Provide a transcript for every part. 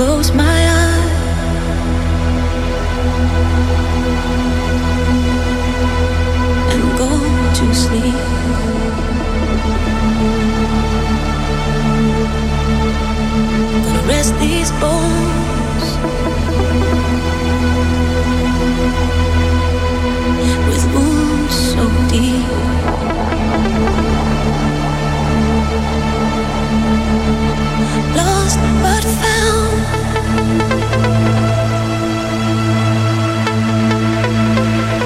close my eyes and go to sleep. Gonna rest these bones with wounds so deep. Lost but found.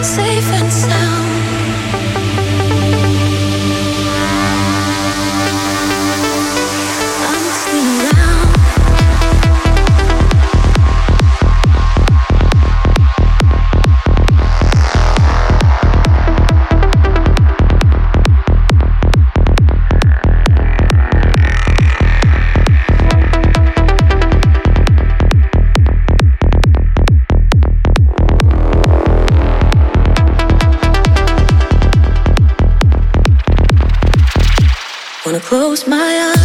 Safe and sound. Close my eyes.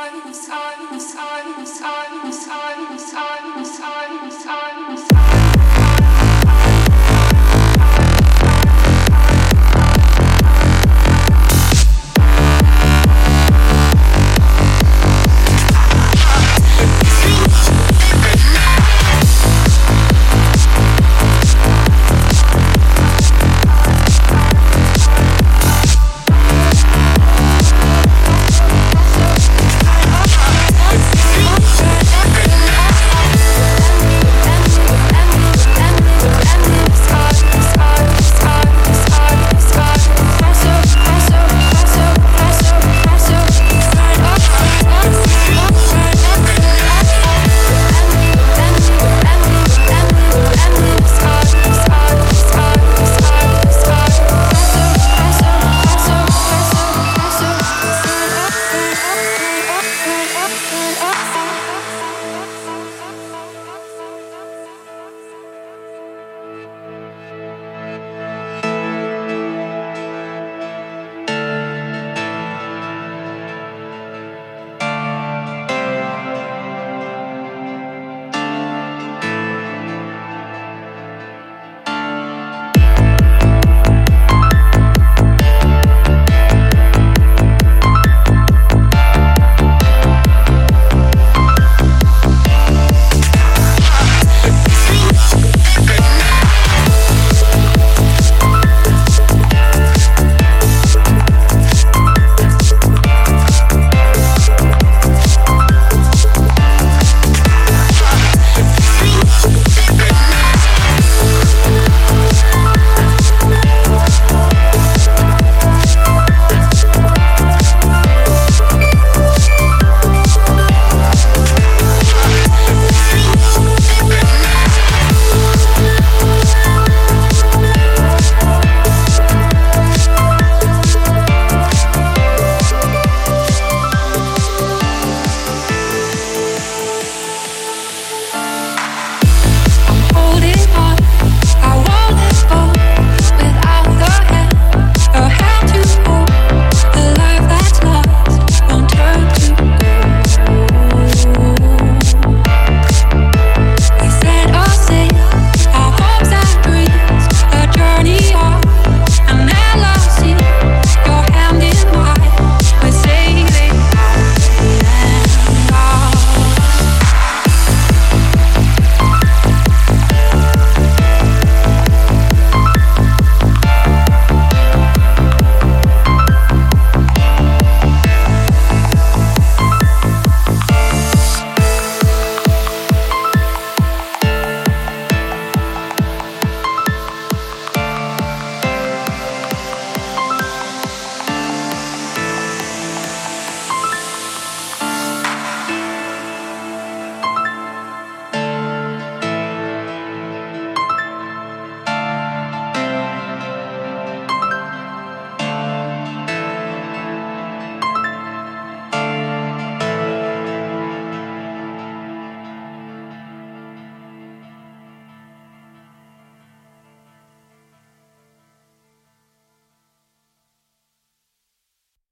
I'm sorry.